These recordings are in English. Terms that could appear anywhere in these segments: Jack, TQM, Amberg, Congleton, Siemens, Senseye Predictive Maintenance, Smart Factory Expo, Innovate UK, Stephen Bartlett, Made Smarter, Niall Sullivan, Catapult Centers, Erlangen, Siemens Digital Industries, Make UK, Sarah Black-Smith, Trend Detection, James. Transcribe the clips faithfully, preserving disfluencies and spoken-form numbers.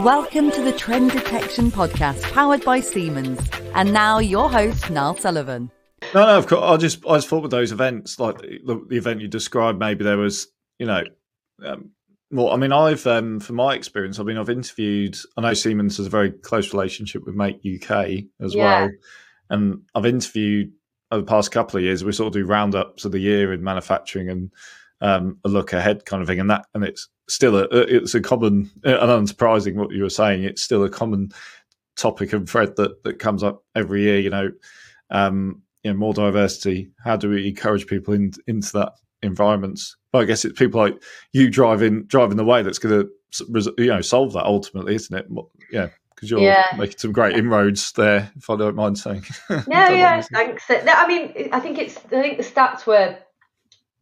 Welcome to the Trend Detection podcast, powered by Siemens. And now your host, Niall Sullivan. No, no, of course. I just, I just thought with those events, like the, the event you described, maybe there was, you know, um, more. I mean, I've, um, from my experience, I mean, I've interviewed, I know Siemens has a very close relationship with Make U K as yeah. well. And I've interviewed over the past couple of years, we sort of do roundups of the year in manufacturing and um, a look ahead kind of thing. And that, and it's still, a, it's a common, and unsurprising what you were saying, it's still a common topic and thread that, that comes up every year, you know, um, you know, more diversity. How do we encourage people in, into that environments? But I guess it's people like you driving, driving the way that's going to, you know, solve that ultimately, isn't it? Yeah. Because you're yeah. making some great inroads there, if I don't mind saying. No, yeah, thanks. I mean, I think it's. I think the stats were,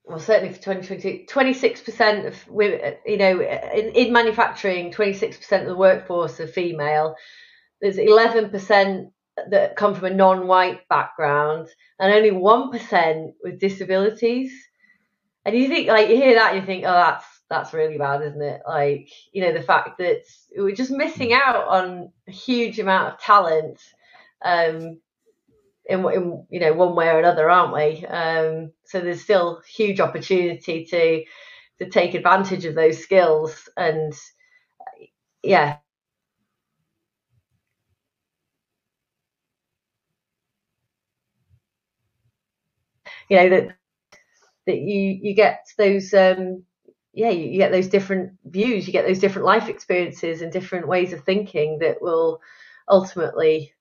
well, certainly for twenty twenty, twenty-six percent of women, you know, in, in manufacturing, twenty-six percent of the workforce are female. There's eleven percent that come from a non-white background, and only one percent with disabilities. And you think, like, you hear that, and you think, oh, that's. That's really bad, isn't it? Like, you know, the fact that we're just missing out on a huge amount of talent um, in, in, you know, one way or another, aren't we? Um, so there's still huge opportunity to to take advantage of those skills. And, yeah. You know, that that you, you get those... Um, yeah, you get those different views, you get those different life experiences and different ways of thinking that will ultimately,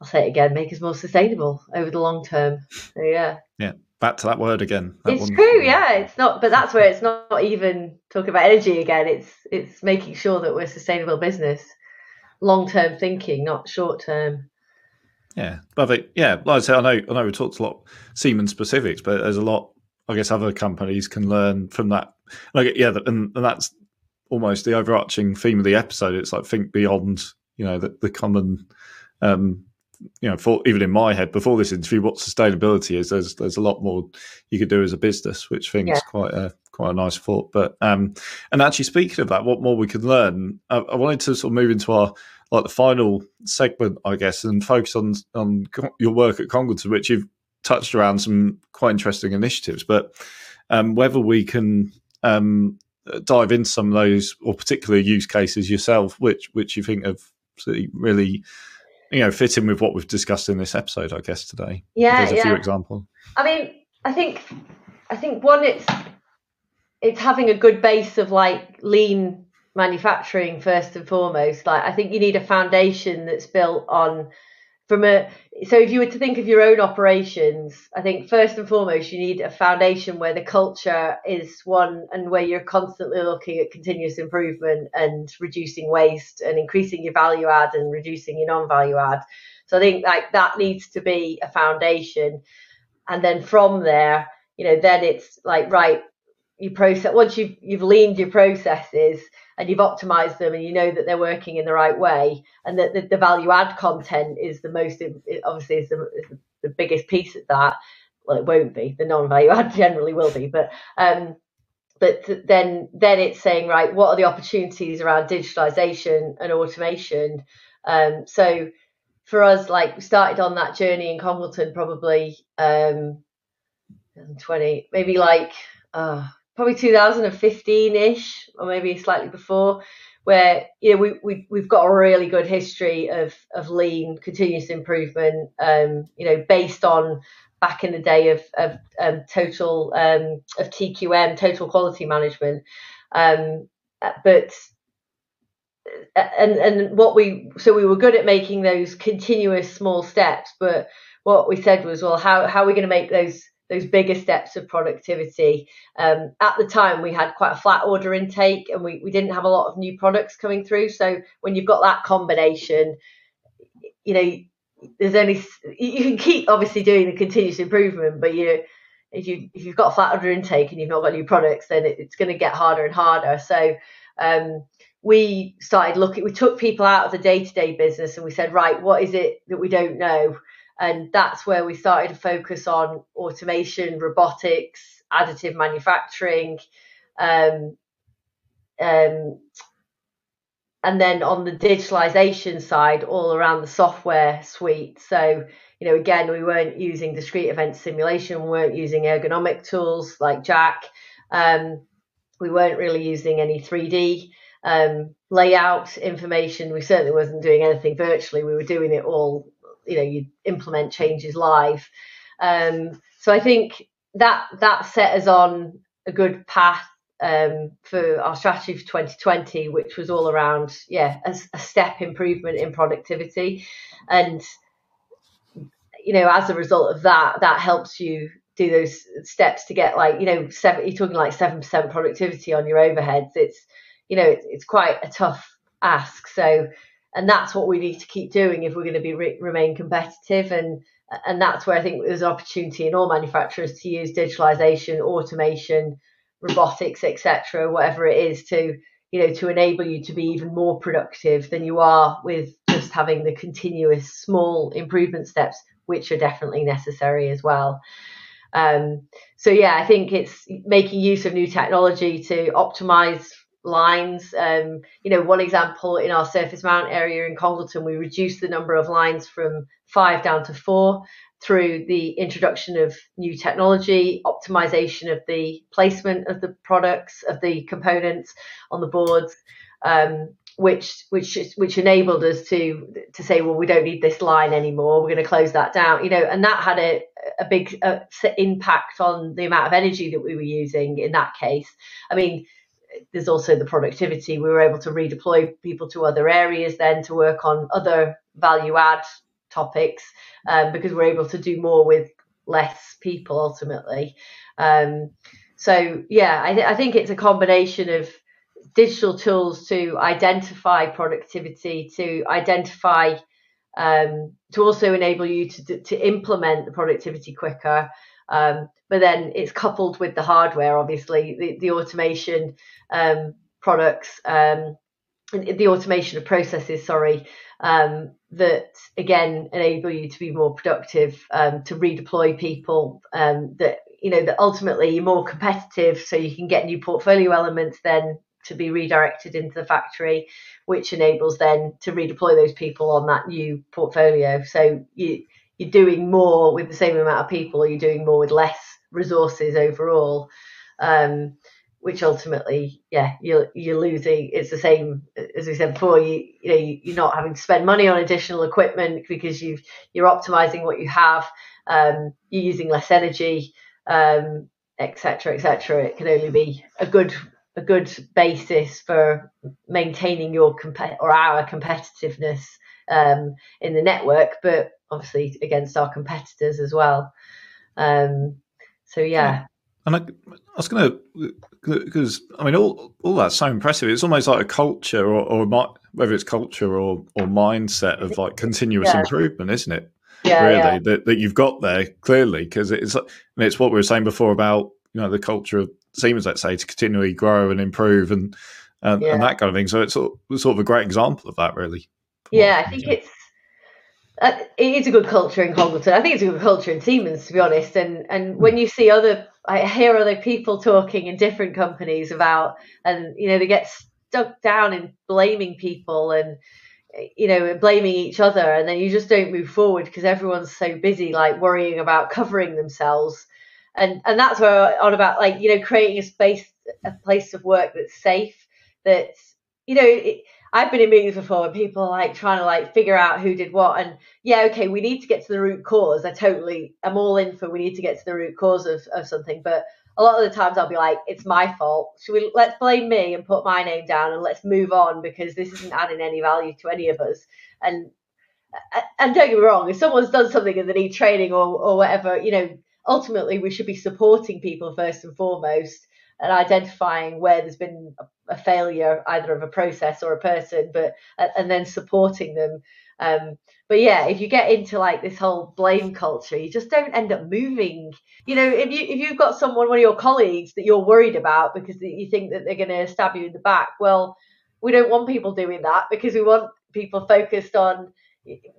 I'll say it again, make us more sustainable over the long term. So, yeah. Yeah, back to that word again. That it's one. True, yeah. It's not, but that's where it's not even talking about energy again. It's it's making sure that we're a sustainable business, long-term thinking, not short-term. Yeah, but yeah, like I said, I know, I know we talked a lot Siemens specifics, but there's a lot, I guess, other companies can learn from that. Like, yeah, and, and that's almost the overarching theme of the episode. It's like think beyond, you know, the, the common, um, you know, for, even in my head before this interview, what sustainability is. There's there's a lot more you could do as a business, which I think yeah. is quite a quite a nice thought. But um, and actually speaking of that, what more we could learn. I, I wanted to sort of move into our like the final segment, I guess, and focus on on your work at Congleton, which you've touched around some quite interesting initiatives. But um, whether we can Um, dive into some of those, or particular use cases yourself, which which you think have really, you know, fit in with what we've discussed in this episode, I guess today. Yeah, there's a yeah. few examples. I mean, I think, I think one, it's it's having a good base of like lean manufacturing first and foremost. Like, I think you need a foundation that's built on from a. So if you were to think of your own operations, I think first and foremost, you need a foundation where the culture is one and where you're constantly looking at continuous improvement and reducing waste and increasing your value add and reducing your non-value add. So I think like that needs to be a foundation. And then from there, you know, then it's like, right, you process, once you've, you've leaned your processes and you've optimized them and you know that they're working in the right way and that the, the value add content is the most, obviously is the, is the biggest piece of that. Well, it won't be, the non-value add generally will be, but um, but then then it's saying, right, what are the opportunities around digitalization and automation? Um, so for us, like we started on that journey in Congleton probably um, twenty, maybe like, uh, probably two thousand fifteen-ish, or maybe slightly before, where you know we, we we've got a really good history of of lean continuous improvement, um, you know, based on back in the day of of um, total um, of T Q M, total quality management, um, but and and what we so we were good at making those continuous small steps, but what we said was, well, how how are we going to make those those bigger steps of productivity? Um, at the time, we had quite a flat order intake and we, we didn't have a lot of new products coming through. So when you've got that combination, you know, there's only, you can keep obviously doing the continuous improvement, but you if, you, if you've got a flat order intake and you've not got new products, then it, it's going to get harder and harder. So um, we started looking, we took people out of the day-to-day business and we said, right, what is it that we don't know? And that's where we started to focus on automation, robotics, additive manufacturing, um, um, and, And then on the digitalization side, all around the software suite. So, you know, again, we weren't using discrete event simulation, we weren't using ergonomic tools like Jack. Um, we weren't really using any three D um, layout information. We certainly wasn't doing anything virtually. We were doing it all, you know, you implement changes live. Um, so I think that that set us on a good path um, for our strategy for twenty twenty, which was all around, yeah, a, a step improvement in productivity. And, you know, as a result of that, that helps you do those steps to get like, you know, seven, you're talking like seven percent productivity on your overheads. It's, you know, it's, it's quite a tough ask. So, and that's what we need to keep doing if we're going to be re remain competitive. And, and that's where I think there's an opportunity in all manufacturers to use digitalization, automation, robotics, et cetera, whatever it is to, you know, to enable you to be even more productive than you are with just having the continuous small improvement steps, which are definitely necessary as well. Um, so, yeah, I think it's making use of new technology to optimize lines. Um, you know, one example in our surface mount area in Congleton, we reduced the number of lines from five down to four through the introduction of new technology, optimization of the placement of the products, of the components on the boards, um, which which which enabled us to to say, well, we don't need this line anymore. We're going to close that down, you know, and that had a a big uh, impact on the amount of energy that we were using in that case. I mean, there's also the productivity. We were able to redeploy people to other areas then to work on other value add topics um, because we're able to do more with less people ultimately. Um, so, yeah, I, th I think it's a combination of digital tools to identify productivity, to identify, um, to also enable you to, to implement the productivity quicker. Um, but then it's coupled with the hardware, obviously, the, the automation um, products, um, the automation of processes, sorry, um, that, again, enable you to be more productive, um, to redeploy people, um, that, you know, that ultimately you're more competitive so you can get new portfolio elements then to be redirected into the factory, which enables then to redeploy those people on that new portfolio. So you, you're doing more with the same amount of people, or you're doing more with less resources overall, um, which ultimately, yeah, you're, you're losing. It's the same as we said before. You, you know, you, you're not having to spend money on additional equipment because you've you're optimizing what you have. Um, you're using less energy, um, et cetera, et cetera. It can only be a good a good basis for maintaining your compet or our competitiveness um, in the network, but obviously against our competitors as well. Um, so, yeah. And I, I was going to, because I mean, all, all that's so impressive. It's almost like a culture or, or whether it's culture or, or mindset of like continuous yeah. improvement, isn't it? Yeah, really, yeah. That, that you've got there clearly, because it's, and it's what we were saying before about, you know, the culture of Siemens, let's say, to continually grow and improve and, and, yeah. and that kind of thing. So it's sort of, sort of a great example of that, really. Yeah, I think it's, Uh, it is a good culture in Congleton. I think it's a good culture in Siemens, to be honest. And and when you see other, I hear other people talking in different companies about, and you know, they get stuck down in blaming people and you know blaming each other, and then you just don't move forward because everyone's so busy like worrying about covering themselves. And and that's where I'm on about like you know creating a space, a place of work that's safe. That's you know. It, I've been in meetings before where people are like trying to like figure out who did what, and yeah, okay, we need to get to the root cause. I totally, I'm all in for we need to get to the root cause of, of something, but a lot of the times I'll be like, it's my fault. Should we, let's blame me and put my name down and let's move on because this isn't adding any value to any of us. And and don't get me wrong, if someone's done something and they need training or or whatever, you know, ultimately we should be supporting people first and foremost and identifying where there's been a, a failure, either of a process or a person, but and then supporting them. Um, but yeah, if you get into like this whole blame culture, you just don't end up moving. You know, if you if you've got someone, one of your colleagues that you're worried about because you think that they're going to stab you in the back, well, we don't want people doing that because we want people focused on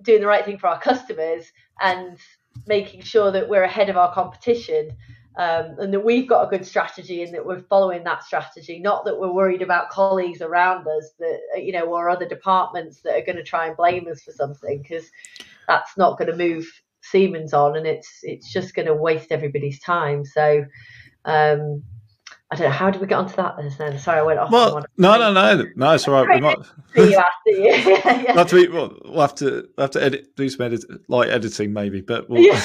doing the right thing for our customers and making sure that we're ahead of our competition. um, and that we've got a good strategy and that we're following that strategy, not that we're worried about colleagues around us that, you know, or other departments that are going to try and blame us for something, because that's not going to move Siemens on, and it's it's just going to waste everybody's time. So um I don't know, how did we get onto that then? Sorry, I went off. Well, on no, no, no, no, it's all right. We're not. See you after you. yeah, yeah. We'll have to, be, we'll, we'll have to, we'll have to edit, do some edit, light editing maybe, but we'll, yeah.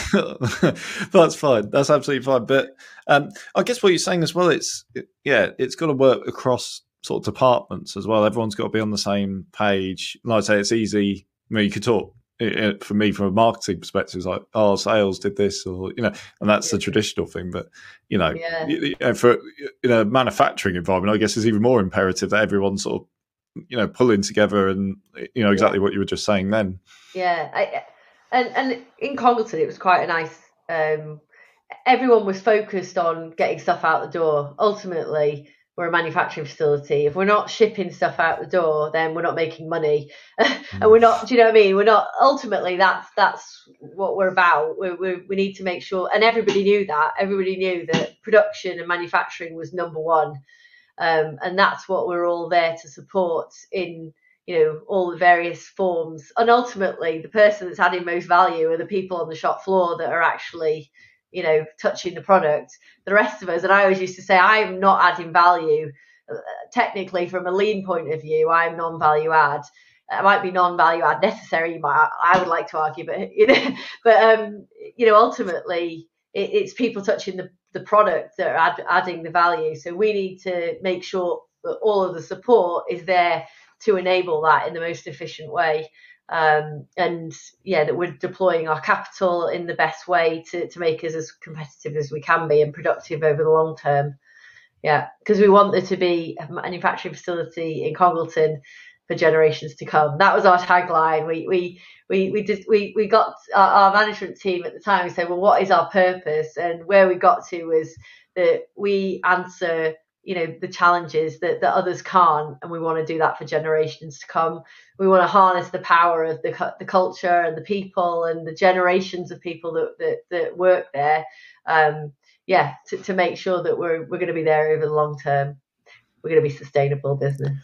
That's fine. That's absolutely fine. But um, I guess what you're saying as well, it's it, yeah, it's got to work across sort of departments as well. Everyone's got to be on the same page. Like I say, it's easy. I mean, you could talk. It, for me, from a marketing perspective, it's like, oh, sales did this, or you know, and that's yeah. the traditional thing. But you know, yeah. you, you know, for in a manufacturing environment, I guess it's even more imperative that everyone's sort of, you know, pulling together, and you know exactly yeah. what you were just saying then. Yeah, I, and and in Congleton, it was quite a nice. Um, everyone was focused on getting stuff out the door. Ultimately, we're a manufacturing facility. If we're not shipping stuff out the door, then we're not making money. And we're not, do you know what I mean? We're not, ultimately, that's that's what we're about. We we we need to make sure, and everybody knew that. Everybody knew that production and manufacturing was number one. Um, and that's what we're all there to support in, you know, all the various forms. And ultimately, the person that's adding most value are the people on the shop floor that are actually, you know, touching the product. The rest of us, and I always used to say, I'm not adding value. Technically, from a lean point of view, I'm non-value add. I might be non-value add necessary, you might, I would like to argue, but you know, but um, you know, ultimately, it, it's people touching the, the product that are add, adding the value. So we need to make sure that all of the support is there to enable that in the most efficient way. Um, and yeah, that we're deploying our capital in the best way to, to make us as competitive as we can be and productive over the long term. Yeah, because we want there to be a manufacturing facility in Congleton for generations to come. That was our tagline. We we we we just we we got our, our management team at the time. We said, well, what is our purpose? And where we got to was that we answer, you know, the challenges that, that others can't, and we want to do that for generations to come. We want to harness the power of the the culture and the people and the generations of people that that, that work there, um, yeah, to, to make sure that we're we're going to be there over the long term. We're going to be sustainable business.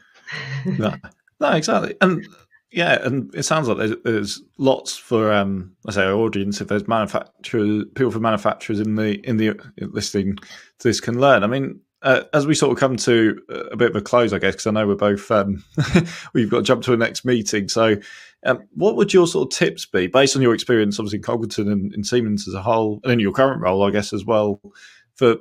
no, no, exactly, and yeah, and it sounds like there's, there's lots for um, I say our audience. If there's manufacturers, people from manufacturers in the in the listening to this can learn. I mean. Uh, as we sort of come to a bit of a close, I guess, because I know we're both, um, we've got to jump to a next meeting. So um, what would your sort of tips be, based on your experience, obviously, in Congleton and, and Siemens as a whole, and in your current role, I guess, as well, for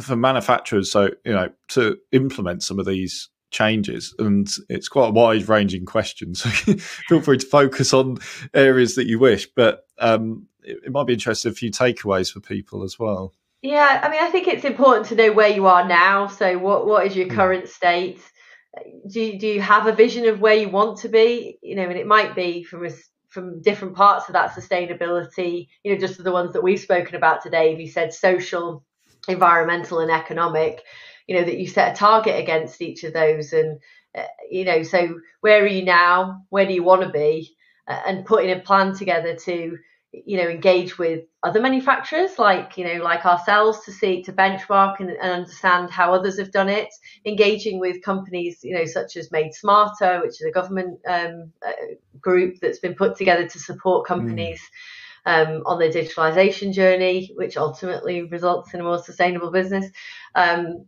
for manufacturers, so, you know, to implement some of these changes? And it's quite a wide-ranging question, so feel free to focus on areas that you wish, but um, it, it might be interesting, a few takeaways for people as well. Yeah, I mean, I think it's important to know where you are now. So what, what is your current state? Do you, do you have a vision of where you want to be? You know, and it might be from a, from different parts of that sustainability, you know, just the ones that we've spoken about today. If you said social, environmental and economic, you know, that you set a target against each of those. And, uh, you know, so where are you now? Where do you want to be? Uh, and putting a plan together to, you know, engage with other manufacturers like, you know, like ourselves to see, to benchmark and, and understand how others have done it, engaging with companies, you know, such as Made Smarter, which is a government um, uh, group that's been put together to support companies mm. um, on their digitalization journey, which ultimately results in a more sustainable business. Um,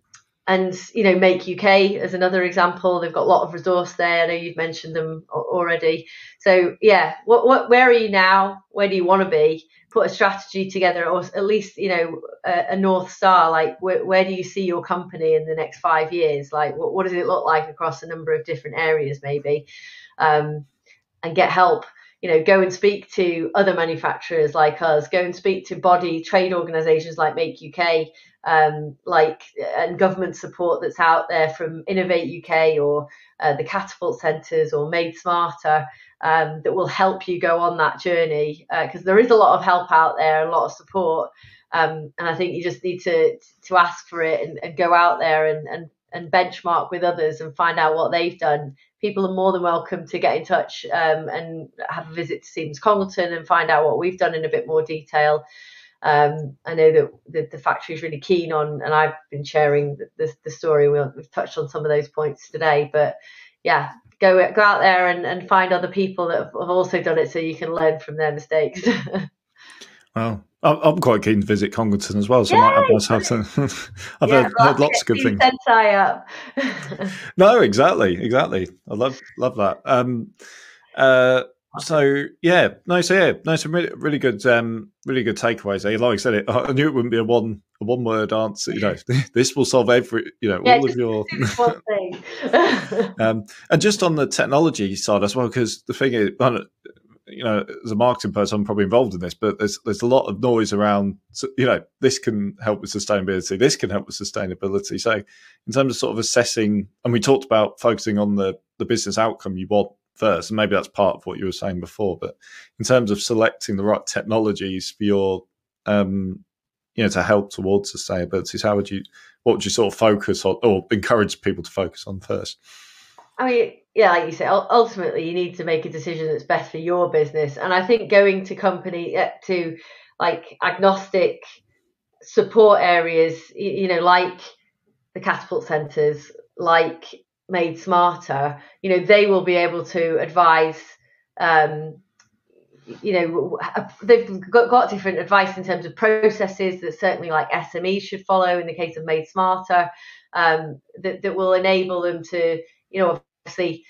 and, you know, Make U K as another example. They've got a lot of resource there. I know you've mentioned them already. So, yeah, what, what, where are you now? Where do you want to be? Put a strategy together, or at least, you know, a, a North Star, like where, where do you see your company in the next five years? Like, what, what does it look like across a number of different areas, maybe? Um, and get help. You know, go and speak to other manufacturers like us, go and speak to body trade organisations like Make U K, um, like and government support that's out there from Innovate U K or uh, the Catapult Centers or Made Smarter, um, that will help you go on that journey, because uh, there is a lot of help out there, a lot of support, um, and I think you just need to to ask for it and, and go out there and, and and benchmark with others and find out what they've done. People are more than welcome to get in touch um, and have a visit to Siemens Congleton and find out what we've done in a bit more detail. Um, I know that the, the factory is really keen on, and I've been sharing the, the, the story. We'll, we've touched on some of those points today, but yeah, go go out there and, and find other people that have, have also done it, so you can learn from their mistakes. Well, I'm, I'm quite keen to visit Congleton as well, so Yay! I might have to. I've yeah, heard, well, heard lots of good things. Senseye up. No, exactly, exactly. I love love that. Um, uh, So yeah, no, so yeah, no, some really, really good, um, really good takeaways. Eh? Like I said, it, I knew it wouldn't be a one, a one word answer. You know, this will solve every, you know, yeah, all of your. One thing. um, and just on the technology side as well, because the thing is, you know, as a marketing person, I'm probably involved in this, but there's there's a lot of noise around. You know, this can help with sustainability. This can help with sustainability. So in terms of sort of assessing, and we talked about focusing on the the business outcome you want first, and maybe that's part of what you were saying before, but in terms of selecting the right technologies for your um you know to help towards sustainability, how would you what would you sort of focus on or encourage people to focus on first? I mean, yeah, like you say, ultimately you need to make a decision that's best for your business, and I think going to company to like agnostic support areas, you know, like the Catapult Centers, like Made Smarter, you know, they will be able to advise, um, you know, they've got, got different advice in terms of processes that certainly like S M Es should follow in the case of Made Smarter, um, that, that will enable them to, you know, obviously,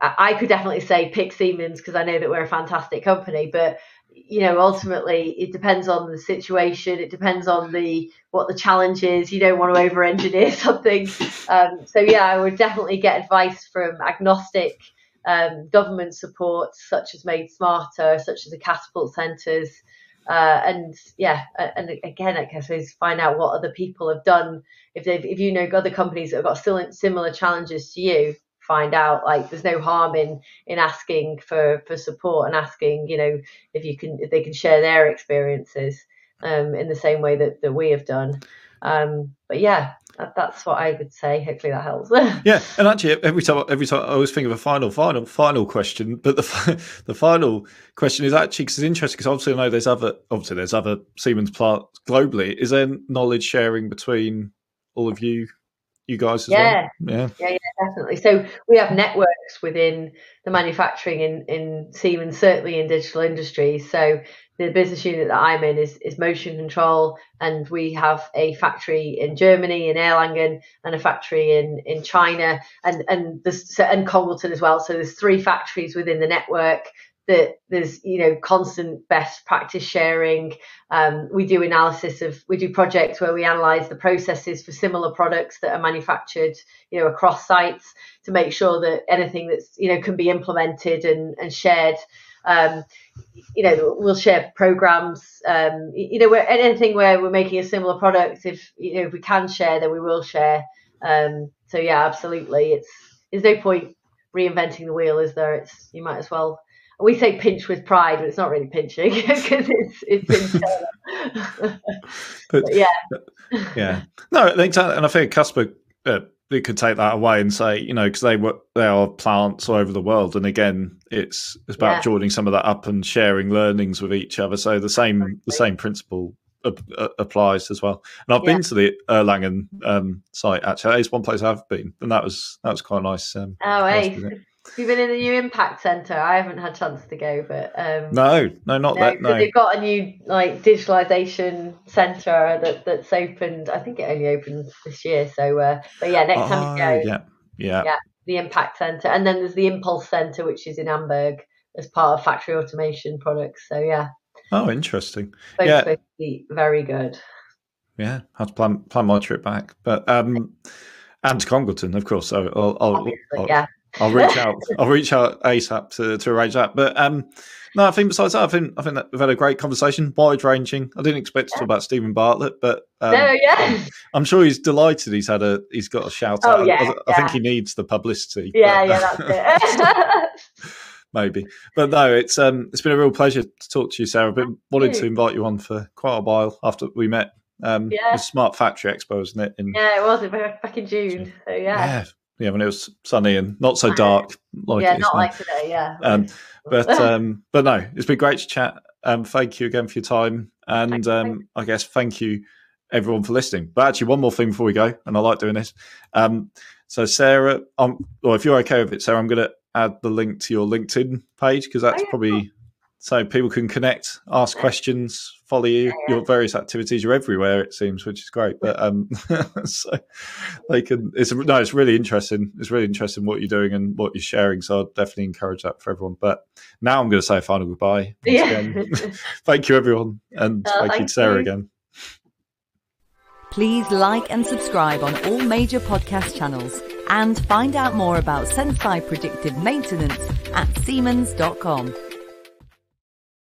I could definitely say pick Siemens because I know that we're a fantastic company, but you know, ultimately it depends on the situation. It depends on the, what the challenge is. You don't want to over engineer something. Um, so yeah, I would definitely get advice from agnostic um, government support, such as Made Smarter, such as the Catapult Centres. Uh, and yeah, and again, I guess is find out what other people have done. If they've, if you know other companies that have got similar challenges to you, find out. Like, there's no harm in in asking for for support and asking, you know, if you can if they can share their experiences um in the same way that, that we have done, um but yeah, that, that's what I would say. Hopefully that helps. Yeah, and actually every time every time I always think of a final final final question, but the the final question is actually, because it's interesting, because obviously I know there's other obviously there's other Siemens plants globally. Is there knowledge sharing between all of you You guys as yeah. well? Yeah. yeah, yeah, definitely. So we have networks within the manufacturing in, in Siemens, certainly in digital industries. So the business unit that I'm in is, is motion control, and we have a factory in Germany, in Erlangen, and a factory in, in China, and and, so, and Congleton as well. So there's three factories within the network that there's, you know, constant best practice sharing. Um, we do analysis of, we do projects where we analyse the processes for similar products that are manufactured, you know, across sites to make sure that anything that's, you know, can be implemented and, and shared. Um, you know, we'll share programs, um, you know, where, anything where we're making a similar product, if, you know, if we can share, then we will share. Um, so yeah, absolutely. It's, there's no point reinventing the wheel, is there? It's, you might as well. We say pinch with pride, but it's not really pinching because it's it's internal. but, but yeah, yeah, no, exactly. And I think a customer uh, they could take that away and say, you know, because they work, they are plants all over the world, and again, it's it's about yeah. joining some of that up and sharing learnings with each other. So the same exactly. the same principle ap- ap- applies as well. And I've yeah. been to the Erlangen um, site actually. That is one place I've been, and that was that was quite nice. Um, oh, nice, hey. You've been in the new Impact Centre. I haven't had a chance to go, but um, no, no, not no, that. No, they've got a new like digitalisation centre that, that's opened. I think it only opened this year. So, uh, but yeah, next oh, time you go, yeah, yeah, yeah, the Impact Centre, and then there's the Impulse Centre, which is in Amberg as part of factory automation products. So yeah. Oh, interesting. Both yeah, supposed to be very good. Yeah, I have to plan plan my trip back, but um, and to Congleton, of course. So I'll, I'll, I'll yeah. I'll reach out. I'll reach out ASAP to, to arrange that. But um, no, I think besides that, I think I think that we've had a great conversation, wide ranging. I didn't expect to talk about Stephen Bartlett, but um, no, yeah. I'm sure he's delighted. He's had a he's got a shout out. Oh, yeah, I, I yeah. think he needs the publicity. Yeah, but, yeah, that's it. Maybe, but no, it's um, it's been a real pleasure to talk to you, Sarah. But wanted to invite you on for quite a while after we met. Um, yeah. The Smart Factory Expo, isn't it? In, yeah, it was back in June. So yeah. yeah. Yeah, when it was sunny and not so dark. Like yeah, it is not now. Like today, yeah. Um, but um, but no, it's been great to chat. Um, thank you again for your time. And um, I guess thank you, everyone, for listening. But actually, one more thing before we go, and I like doing this. Um, so, Sarah, um, well, if you're okay with it, Sarah, I'm going to add the link to your LinkedIn page, because that's oh, yeah. probably so people can connect, ask questions, follow you. Yeah, yeah. Your various activities are everywhere, it seems, which is great. But um, so they can. It's no, it's really interesting. It's really interesting what you're doing and what you're sharing. So I'd definitely encourage that for everyone. But now I'm going to say a final goodbye. Yeah. Thank you, everyone, and uh, thank, thank you, to Sarah, you. again. Please like and subscribe on all major podcast channels and find out more about Senseye Predictive Maintenance at Siemens dot com.